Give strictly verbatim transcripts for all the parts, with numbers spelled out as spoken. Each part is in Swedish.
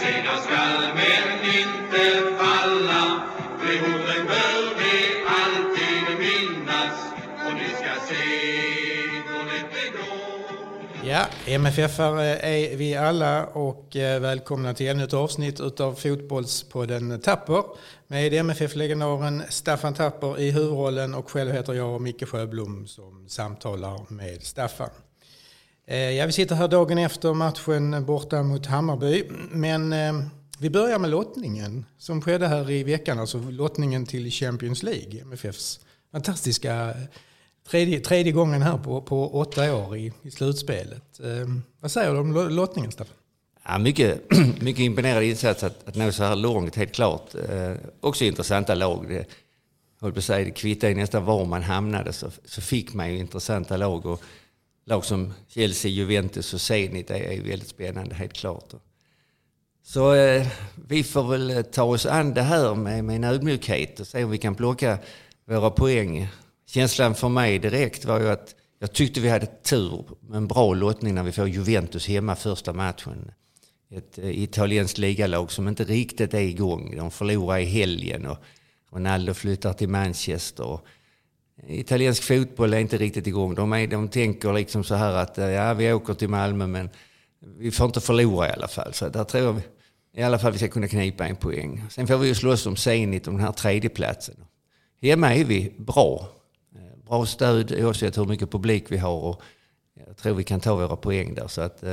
sida skall men inte falla. Det hotet bör vi alltid minnas. Och ni ska se det går. Ja, M F F-are är vi alla och välkomna till ännu ett avsnitt av fotbollspodden Tapper. Med M F F-legendaren Staffan Tapper i huvudrollen och själv heter jag Micke Sjöblom som samtalar med Staffan. Ja, vi sitter här dagen efter matchen borta mot Hammarby, men eh, vi börjar med lottningen som skedde här i veckan, alltså lottningen till Champions League, M F Fs fantastiska tredje, tredje gången här på, på åtta år i, i slutspelet. Eh, vad säger du om lottningen, Staffan? Ja, mycket, mycket imponerande insats att, att nå så här långt, helt klart. Eh, också intressanta lag. Det, håll på att säga, det kvittade nästan var man hamnade så, så fick man ju intressanta lag och lag som Chelsea, Juventus och Zenit är väldigt spännande, helt klart. Så eh, vi får väl ta oss an det här med, med en ödmjukhet och se om vi kan plocka våra poäng. Känslan för mig direkt var ju att jag tyckte vi hade tur med en bra lottning när vi får Juventus hemma första matchen. Ett eh, italienskt ligalag som inte riktigt är igång. De förlorar i helgen och Ronaldo flyttar till Manchester och italiensk fotboll är inte riktigt igång. De, är, de tänker liksom så här att ja, vi åker till Malmö men vi får inte förlora i alla fall. Så där tror jag vi, i alla fall vi ska kunna knipa en poäng. Sen får vi ju slåss om Zenit om den här tredjeplatsen. Hemma är vi bra. Bra stöd oavsett hur mycket publik vi har och jag tror vi kan ta våra poäng där. Så att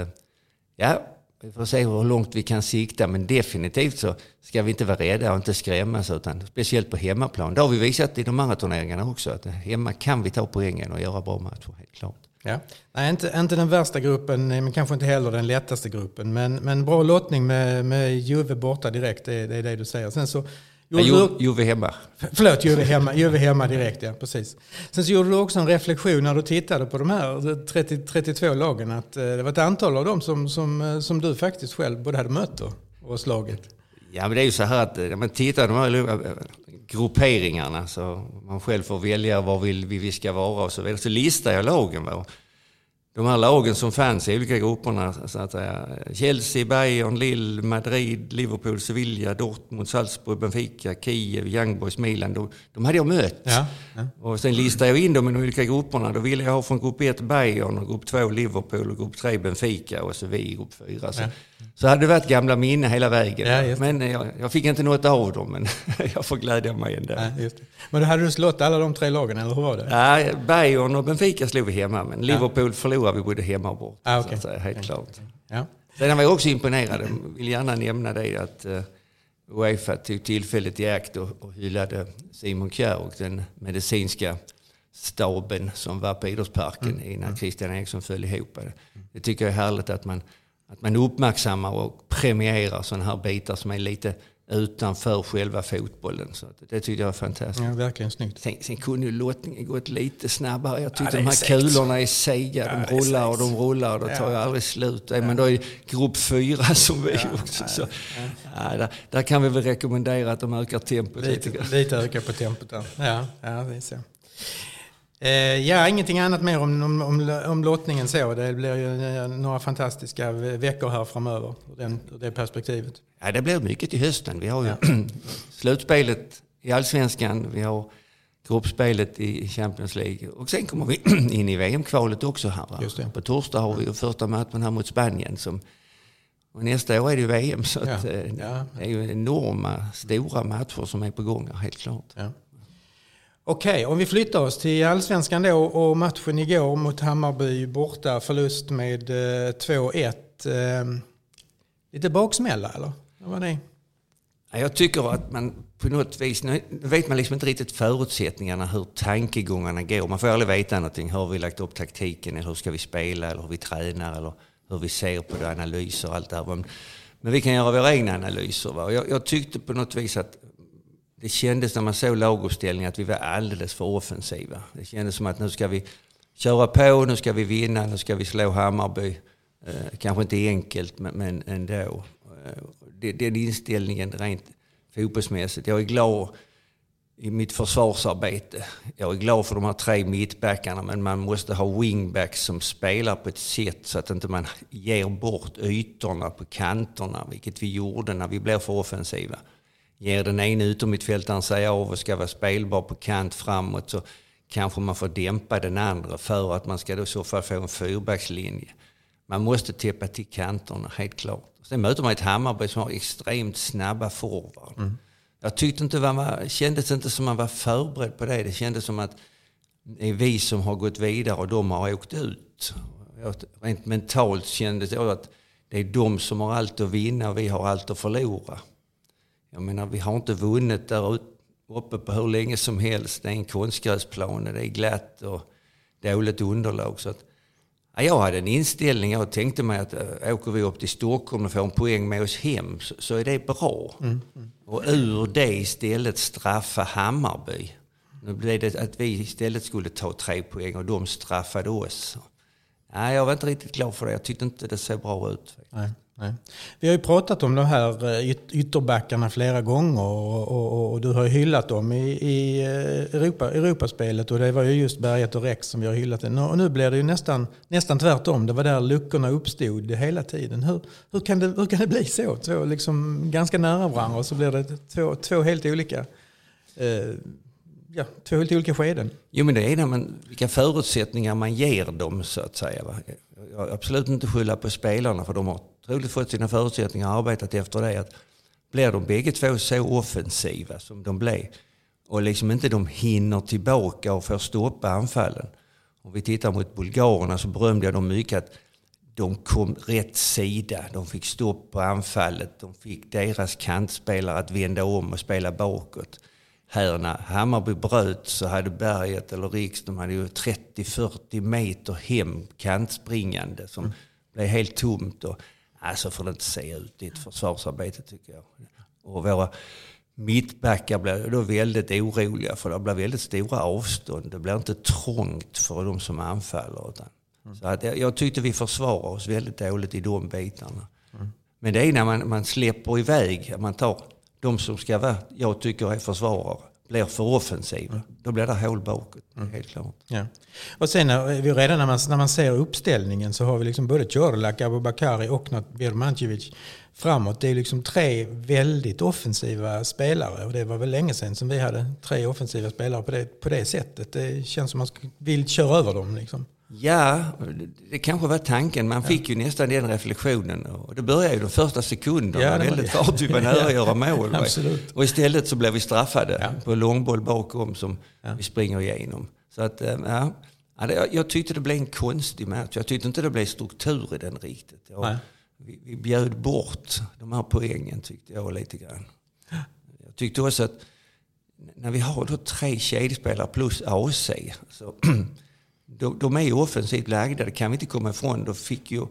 ja, vi får se hur långt vi kan sikta, men definitivt så ska vi inte vara rädda och inte skrämmas, utan speciellt på hemmaplan. Det har vi visat i de andra turneringarna också, att hemma kan vi ta poängen och göra bra matcher, helt klart. Ja. Nej, inte, inte den värsta gruppen, men kanske inte heller den lättaste gruppen, men, men bra lottning med, med Juve borta direkt, det, det är det du säger. Sen så Gjorde ju, du, Juve hemma. Förlåt, Juve hemma, Juve hemma direkt, ja, precis. Sen så gjorde du också en reflektion när du tittade på de här trettio, trettiotvå lagen, att det var ett antal av dem som, som, som du faktiskt själv både hade mött och slagit. Ja, men det är ju så här att när man tittar på de här grupperingarna så man själv får välja var vi, vi ska vara och så vidare. Så listar jag lagen. Va? De här lagen som fanns i olika grupperna, så att säga, Chelsea, Bayern, Lille, Madrid, Liverpool, Sevilla, Dortmund, Salzburg, Benfica, Kiev, Young Boys, Milan, de, de hade jag mött. Ja, ja. Och sen listade jag in dem i de olika grupperna. Då ville jag ha från grupp ett Bayern, och grupp två Liverpool och grupp tre Benfica och så vi i grupp fyra. Så, ja. Så hade det varit gamla minne hela vägen. Ja, men jag, jag fick inte något av dem, men jag får glädja mig ändå. Ja, just det. Men då hade du slått alla de tre lagen, eller hur var det? Nej, ja, Bayern och Benfica slog vi hemma, men Liverpool ja. förlorade vi både hemma och bort. Ah, okay. Så att säga, helt klart. Ja. Sen var jag också imponerad. Jag vill gärna nämna det att uh, UEFA tog tillfället i akt och, och hyllade Simon Kjaer och den medicinska staben som var på idrottsparken mm. innan mm. Christian Eriksen föll ihop. Det tycker jag är härligt att man, att man uppmärksammar och premierar sådana här bitar som är lite utanför själva fotbollen. Så det tyckte jag var fantastiskt. Ja, verkligen snyggt. Sen, sen kunde ju låtningen gått lite snabbare. Jag tyckte ja, de här sekt. kulorna är sega. Ja, de rullar är och de rullar och då tar ja. jag aldrig slut. Ja. Men då är grupp fyra som vi ja, också. Ja, så. Ja. Ja, där, där kan vi väl rekommendera att de ökar tempot. Lite, lite, lite ökar på tempot. Där. Ja, ja, det är så. Ja, ingenting annat mer om, om, om, om lottningen så. Det blir ju några fantastiska veckor här framöver ur, den, ur det perspektivet. Ja, det blir mycket i hösten. Vi har ju ja. slutspelet i Allsvenskan, vi har gruppspelet i Champions League och sen kommer vi in i V M-kvalet också här. Just det. På torsdag har vi ju första möten här mot Spanien som, och nästa år är det ju V M, så ja. Att, ja. det är ju enorma, stora matcher som är på gång, helt klart. Ja. Okej, om vi flyttar oss till Allsvenskan då och matchen igår mot Hammarby borta, förlust med två ett. Lite baksmälla, eller? Vad var det? Jag tycker att man på något vis, nu vet man liksom inte riktigt förutsättningarna, hur tankegångarna går. Man får aldrig veta någonting, hur vi lagt upp taktiken, eller hur ska vi spela, eller hur vi tränar, eller hur vi ser på det, analyser och allt det här. Men, men vi kan göra våra egna analyser. Va? Jag, jag tyckte på något vis att det kändes när man såg laguppställningen att vi var alldeles för offensiva. Det kändes som att nu ska vi köra på, nu ska vi vinna, nu ska vi slå Hammarby. Eh, kanske inte enkelt, men, men ändå. Eh, det, den inställningen rent fotbollsmässigt. Jag är glad i mitt försvarsarbete. Jag är glad för de här tre mittbackarna, men man måste ha wingbacks som spelar på ett sätt så att inte man ger bort ytorna på kanterna, vilket vi gjorde när vi blev för offensiva. Ger den ena utommittfältaren sig av och ska vara spelbar på kant framåt, så kanske man får dämpa den andra för att man ska då så fall få en fyrbackslinje. Man måste täppa till kanterna, helt klart. Sen möter man ett Hammarby som har extremt snabba forward. Mm. Jag tyckte inte vad man, kändes inte som man var förberedd på det. Det kändes som att det är vi som har gått vidare och de har åkt ut. Rent mentalt kändes det att det är de som har allt att vinna och vi har allt att förlora. Jag menar, vi har inte vunnit där uppe på hur länge som helst. Det är en konstgräsplan, det är glatt och dåligt underlag. Så att, ja, jag hade en inställning, jag tänkte mig att äh, åker vi upp till Stockholm och får en poäng med oss hem, så, så är det bra. Mm. Mm. Och ur det istället straffa Hammarby. Nu blev det att vi istället skulle ta tre poäng och de straffade oss. Nej, jag var inte riktigt glad för det. Jag tyckte inte det ser bra ut. Nej, nej. Vi har ju pratat om de här ytterbackarna flera gånger och, och, och du har hyllat dem i, i Europa, Europaspelet, och det var ju just Berget och Rex som vi har hyllat. Och nu blir det ju nästan, nästan tvärtom. Det var där luckorna uppstod hela tiden. Hur, hur, kan, det, hur kan det bli så? så liksom ganska nära varandra, och så blir det två, två helt olika... Eh, Ja, två helt olika skeden. Jo, men det är när man, vilka förutsättningar man ger dem, så att säga. Va? Jag absolut inte skylla på spelarna, för de har troligt fått sina förutsättningar och arbetat efter det. Att blir de bägge två så offensiva som de blev och liksom inte de hinner tillbaka och får stoppa anfallen. Om vi tittar mot bulgarerna så berömde jag dem mycket att de kom rätt sida. De fick stopp på anfallet. De fick deras kantspelare att vända om och spela bakåt. Här när Hammarby bröt så hade Berget eller Riks, de hade ju trettio till fyrtio meter hem kantspringande som mm. blev helt tomt. Och, alltså får det inte se ut i ett försvarsarbete, tycker jag. Och våra mittbackar blev då väldigt oroliga, för det blev väldigt stora avstånd. Det blev inte trångt för de som anfaller. Utan. Mm. Så att jag, jag tyckte vi försvarade oss väldigt dåligt i de bitarna. Mm. Men det är när man, man släpper iväg, man tar... De som ska vara, jag tycker är försvarare, blir för offensiva. Mm. Då blir det hål bakåt, mm. helt klart. Ja. Och sen när vi redan när man, när man ser uppställningen så har vi liksom både Čorlak, Abubakari och Birmancevic framåt. Det är liksom tre väldigt offensiva spelare, och det var väl länge sedan som vi hade tre offensiva spelare på det, på det sättet. Det känns som man vill köra över dem liksom. Ja, det kanske var tanken. Man fick ja. ju nästan den reflektionen. Och det började ju de första sekunderna. Ja, det var väldigt fart vi var nära att göra mål. Absolut. Och istället så blev vi straffade ja. på långboll bakom som ja. vi springer igenom. Så att, ja, jag tyckte det blev en konstig match. Jag tyckte inte det blev struktur i den riktigt. Vi, vi bjöd bort de här poängen, tyckte jag lite grann. Jag tyckte också att när vi har då tre kedjespelare plus A C så... De, de är ju offensivt lagda, det kan vi inte komma ifrån. De fick ju,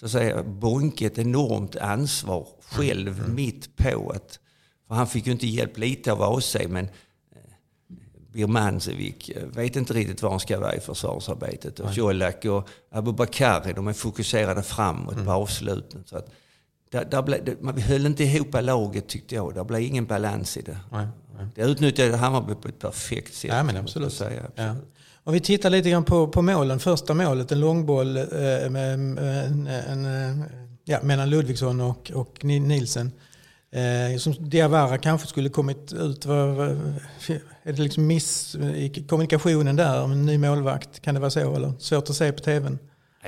så att säga, Bonket enormt ansvar själv mm. mitt på. Att, för han fick ju inte hjälp lite av A C, men eh, Birmancevic vet inte riktigt var han ska vara i försvarsarbetet. Och Čorlak och Abubakari, de är fokuserade framåt mm. på avsluten. Så att, där, där ble, där, man höll inte ihop laget, tyckte jag. Det blev ingen balans i det. Nej, nej. Det utnyttjade Hammarby på ett perfekt sätt. Ja, men absolut. Säga, absolut. Ja. Om vi tittar lite grann på, på målen. Första målet, en långboll eh, med, en, en, ja, mellan Ludvigsson och, och Nilsen. Eh, som Diawara kanske skulle kommit ut. Var, är det liksom miss i kommunikationen där med en ny målvakt? Kan det vara så? Eller? Svårt att se på tvn?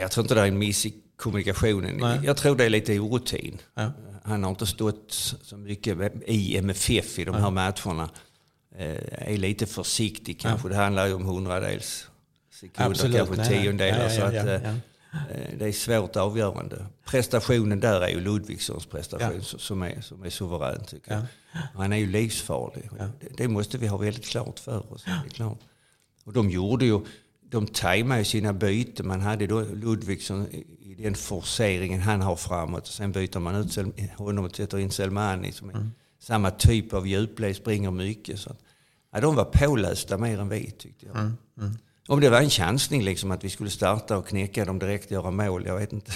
Jag tror inte det är en miss i kommunikationen. Nej. Jag tror det är lite orutin. Ja. Han har inte stått så mycket i M F F i de här ja. matcherna. Är lite försiktig kanske. Ja. Det handlar ju om hundradels sekunder, absolut, kanske nej, tiondelar. Nej, nej, så att, ja, ja. Eh, det är svårt avgörande. Prestationen där är ju Ludvigssons prestation ja. som, är, som är suverän, tycker ja. jag. Han är ju livsfarlig. Ja. Det, det måste vi ha väldigt klart för oss. Ja. Det är klart. Och de gjorde ju, de tajmade ju sina byten. Man hade då Ludvigsson i den forceringen han har framåt. Och sen byter man ut honom och sätter in Selmani som är mm. samma typ av djupled, springer mycket. Så att, ja, de var pålästa mer än vi, tyckte jag. Mm, mm. Om det var en chansning liksom att vi skulle starta och knäcka dem direkt och göra mål, jag vet inte.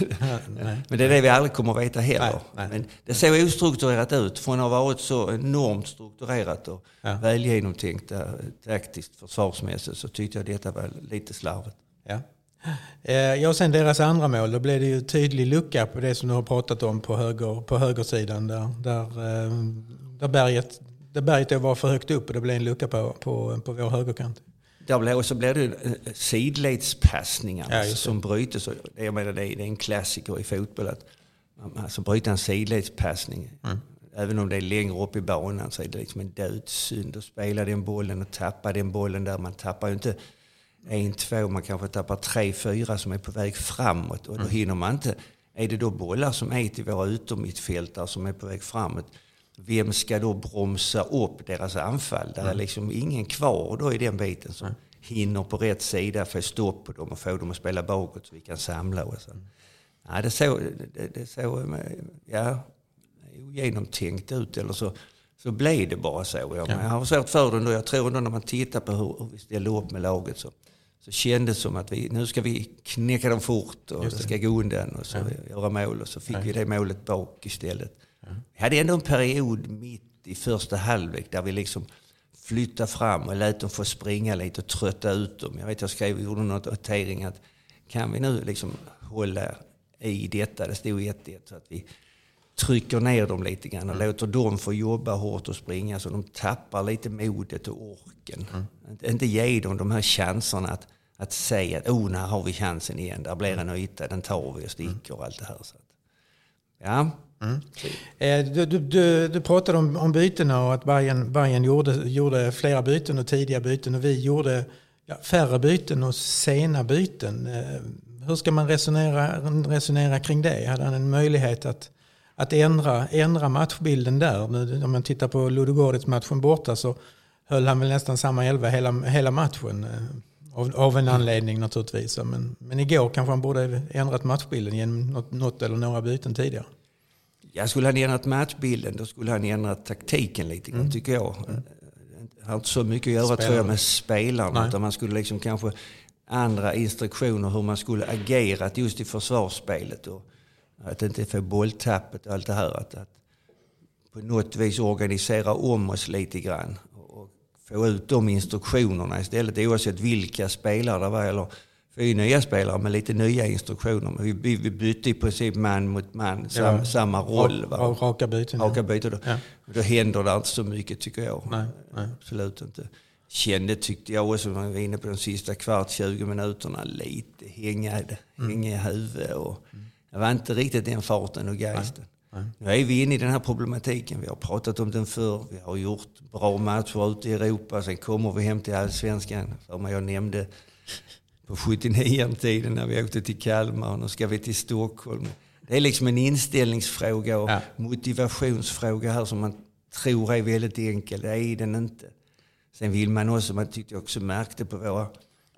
Nej. Men det är det vi aldrig kommer att veta heller. Nej. Men det ser ostrukturerat ut från att ha varit så enormt strukturerat och ja. väl genomtänkt taktiskt försvarsmässigt, så tyckte jag detta var lite slarvigt. Ja. Ja, och sen deras andra mål, då blev det ju tydlig lucka på det som du har pratat om på, höger, på högersidan där, där, där berget, där berget var för högt upp och det blev en lucka på, på, på vår högerkant. Och så blir det sidledspassningar ja, som brytes. Jag menar, det är en klassiker i fotboll att alltså bryta en sidledspassning. Mm. Även om det är längre upp i banan så är det liksom en dödssynd att spela den bollen och tappa den bollen där. Man tappar ju inte en, två, man kanske tappar tre, fyra som är på väg framåt. Och då hinner man inte. Är det då bollar som är till våra utommittfältare som är på väg framåt? Vem ska då bromsa upp deras anfall? Där är liksom ingen kvar då i den biten som mm. hinner på rätt sida för att stopp på dem och få dem att spela bakåt så vi kan samla oss. Ja, det såg det, det så, ja, genomtänkt ut eller så, så blev det bara så. Jag, ja. jag har svårt för det ändå. Jag tror ändå när man tittar på hur, hur vi ställer upp med laget så, så kändes det som att vi, nu ska vi knäcka dem fort och det. det ska gå undan och så ja. göra mål och så fick ja. vi det målet bak istället. Vi hade ändå en period mitt i första halvlek där vi liksom flyttade fram och lät dem få springa lite och trötta ut dem. Jag vet, jag skrev, gjorde någon notering att kan vi nu liksom hålla i detta, det stod ett ett, så att vi trycker ner dem lite grann och mm. låter dem få jobba hårt och springa så de tappar lite modet och orken. Mm. Inte ge dem de här chanserna att, att säga att oh, när har vi chansen igen, där blir en yta, den tar vi och sticker och allt det här. Så att, ja. Mm. Du, du, du, du pratade om, om bytena och att Bayern, Bayern gjorde, gjorde flera byten och tidiga byten och vi gjorde ja, färre byten och sena byten. Hur ska man resonera, resonera kring det? Hade han en möjlighet att, att ändra, ändra matchbilden där? Nu, om man tittar på Ludogorets matchen borta så höll han väl nästan samma elva hela, hela matchen av, av en anledning naturligtvis. Men, men igår kanske han borde ändrat matchbilden genom något, något eller några byten tidigare. Jag skulle han ändrat matchbilden, då skulle han ändrat taktiken lite grann, mm. tycker jag. Mm. Det har inte så mycket att göra Spelare. tror jag med spelarna, utan man skulle liksom kanske andra instruktioner hur man skulle agera just i försvarsspelet och att inte få bolltappet och allt det här. Att, att på något vis organisera om oss lite grann och få ut de instruktionerna istället, oavsett vilka spelare det var eller... Vi är nya spelare med lite nya instruktioner. Men vi, by, vi bytte i princip man mot man. Sam, ja. Samma roll. Va? Raka byten. Raka byten då. Ja. Då händer det inte så mycket tycker jag. Nej, nej. Absolut inte. Kände tyckte jag också när vi var inne på de sista kvart, tjugo minuterna. Lite hängade. Mm. Hänga i huvudet. Och mm. Det var inte riktigt den farten och geisten. Nej, nej. Nu är vi inne i den här problematiken. Vi har pratat om den förr. Vi har gjort bra matcher ute i Europa. Sen kommer vi hem till Allsvenskan. Som jag nämnde... På sjuttionio-tiden när vi åkte till Kalmar och nu ska vi till Stockholm. Det är liksom en inställningsfråga och ja. motivationsfråga här som man tror är väldigt enkel. Det är den inte. Sen vill man också, man tyckte jag också märkte på våra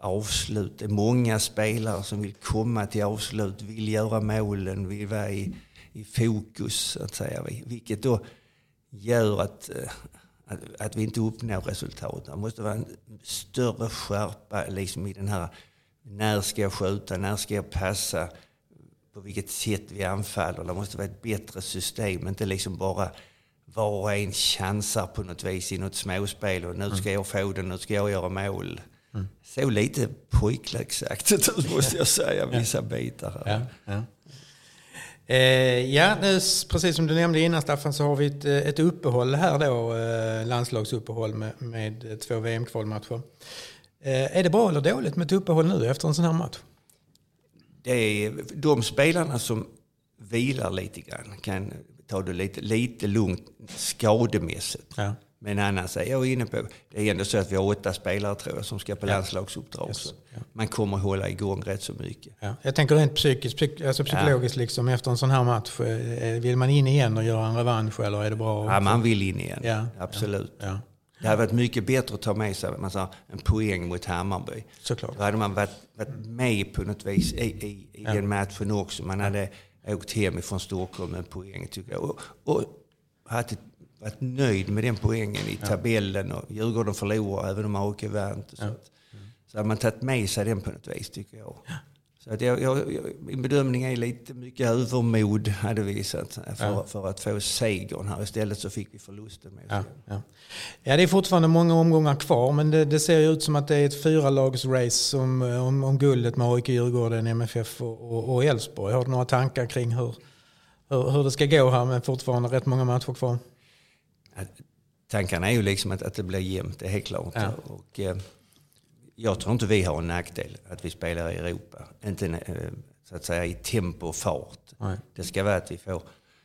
avslut. Det är många spelare som vill komma till avslut, vill göra målen, vill vara i, i fokus så att säga. Vilket då gör att... Att, att vi inte uppnår resultat. Det måste vara en större skärpa liksom i den här när ska jag skjuta, när ska jag passa, på vilket sätt vi anfaller. Det måste vara ett bättre system, inte liksom bara var och en chansar på något vis i något småspel och nu ska jag få den, nu ska jag göra mål. Mm. Så lite pojklagsakt ut måste jag säga, vissa bitar här. Ja, ja. Eh, ja, nu, precis som du nämnde innan Staffan så har vi ett, ett uppehåll här då, eh, landslagsuppehåll med, med två V M-kvalmatcher. Eh, är det bra eller dåligt med ett uppehåll nu efter en sån här match? Det är, de spelarna som vilar lite grann kan ta det lite, lite lugnt skademässigt. Ja. Men annars är jag inne på, det är ändå så att vi har åtta spelare tror jag som ska på ja. landslagsuppdrag. Yes. Ja. Man kommer att hålla igång rätt så mycket. Ja. Jag tänker rent psykiskt, psyk, alltså psykologiskt ja. liksom efter en sån här match. Vill man in igen och göra en revansch eller är det bra? Ja, man vill in igen, ja. absolut. Ja. Ja. Det hade varit mycket bättre att ta med sig man sa, en poäng mot Hammarby. Såklart. Då hade man varit, varit med på något vis i, i, i ja. den matchen också. Man hade ja. åkt hem från Stockholm med en poäng tycker jag. Och, och hade varit nöjd med den poängen i tabellen och Djurgården förlorar även om man åker vänt. Så. Ja. så har man tagit med sig den på något vis, tycker jag. Ja. Så att jag, jag, jag, min bedömning är lite mycket övermod hade visat för, ja. för att få segern här. Istället så fick vi förlusten med. Ja, ja. ja det är fortfarande många omgångar kvar, men det, det ser ut som att det är ett fyralagsrace om, om, om guldet med A I K, Djurgården, M F F och Älvsborg. Har du några tankar kring hur, hur, hur det ska gå här, men fortfarande rätt många matcher kvar? Ja, tankarna är ju liksom att, att det blir jämnt, det är helt klart. Ja. Och, eh, jag tror inte vi har en nackdel att vi spelar i Europa. Inte så att säga i tempo och fart. Nej. Det ska vara att vi får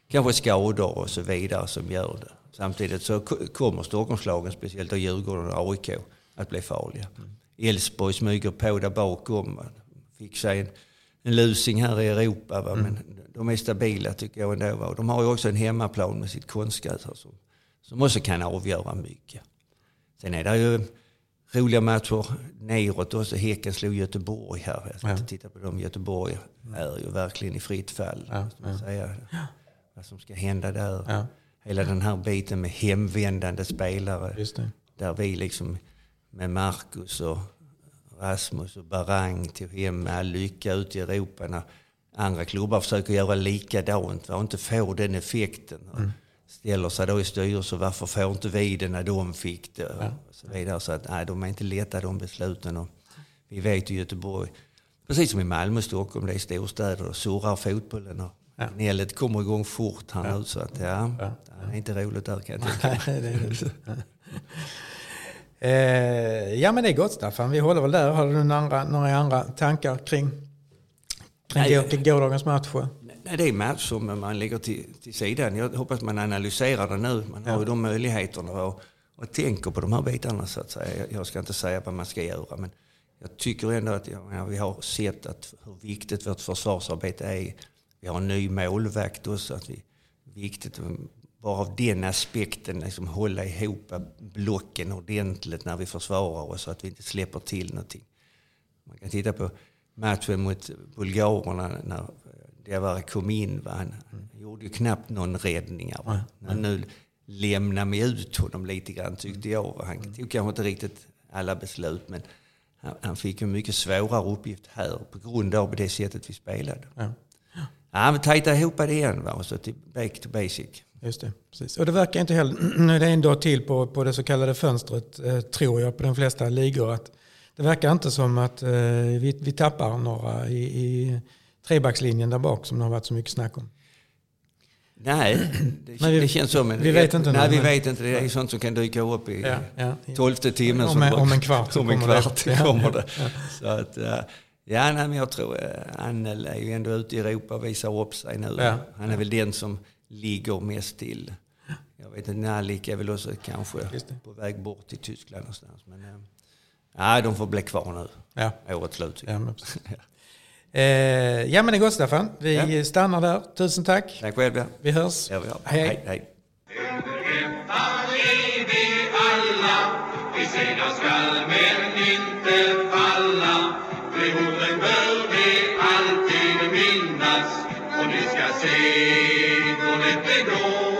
kanske skador och så vidare som gör det. Samtidigt så kommer Stockholmslagen, speciellt och Djurgården och A I K, att bli farliga. Älvsborg mm. smyger på där bakom. Man fick sig en, en lusing här i Europa. Va? Men mm. de är stabila tycker jag ändå. Va? Och de har ju också en hemmaplan med sitt konstgräs som, som också kan avgöra mycket. Sen är det ju roliga matcher neråt också. Häcken slog Göteborg här. Jag ska ja. inte titta på dem. Göteborg är ju verkligen i fritt fall. Ja, ja. Säga. Vad som ska hända där. Ja. Hela den här biten med hemvändande spelare. Just det. Där vi liksom med Marcus och Rasmus och Barang till hem all lycka ut i Europa. När andra klubbar försöker göra likadant. Och inte får den effekten. Mm. Ställer sig då i styrelsen, varför får inte vi det när de fick det? Ja. Och så vidare. Så att, nej, de är inte leta de besluten. Och vi vet i Göteborg, precis som i Malmö och Stockholm, det är storstäder och surrar fotbollen. Och ja. Nälet kommer igång fort här ja. nu. Så att, ja, ja. det är inte roligt där kan jag tänka. Nej, det är roligt. eh, ja, men det är gott, Staffan. Vi håller väl där. Har du några andra, några andra tankar kring, kring nej, gårdagens matcher? Nej, det är matcher som man lägger till, till sidan. Jag hoppas man analyserar det nu. Man har ju de möjligheterna och, och tänker på de här bitarna så att säga. Jag ska inte säga vad man ska göra, men jag tycker ändå att ja, vi har sett att hur viktigt vårt försvarsarbete är. Vi har en ny målvakt också. Att vi, viktigt bara av den aspekten liksom hålla ihop blocken ordentligt när vi försvarar oss så att vi inte släpper till någonting. Man kan titta på matchen mot bulgarerna när det var kom in, va? Han gjorde ju knappt någon räddningar. Va? Mm. Nu lämnade mig ut honom lite grann tyckte jag. Va? Han tog kanske inte riktigt alla beslut, men han, han fick en mycket svårare uppgift här på grund av det sättet vi spelade. Mm. Ja, men tajta ihop det igen, va? Och så till back to basic. Just det, precis. Och det verkar inte heller, det är en dag till på, på det så kallade fönstret, eh, tror jag, på de flesta ligor. Att det verkar inte som att eh, vi, vi tappar några i... i trebackslinjen där bak som det har varit så mycket snack om. Nej, det, nej, vi, det känns så. Men vi vet inte. Nej, nu, vi men, vet inte. Det är sånt som kan dyka upp i ja, ja, tolfte timmen. Om, som, om en kvart om en kvart det. kommer det. Ja, ja. Så att, ja, nej, men jag tror Annel är ju ändå ute i Europa och visar upp sig nu. Ja, Han är ja. väl den som ligger mest till. Jag vet inte, Nalik är väl också kanske på väg bort till Tyskland någonstans. Men ja, de får bli kvar nu. Ja. Året slut. Ja, men precis. Eh, ja men det går Staffan. Vi ja. stannar där. Tusen tack. Tack själv. Ja. Vi hörs. Ja, vi hörs. Hej. Hej, hej. Vi alltid minnas och ska se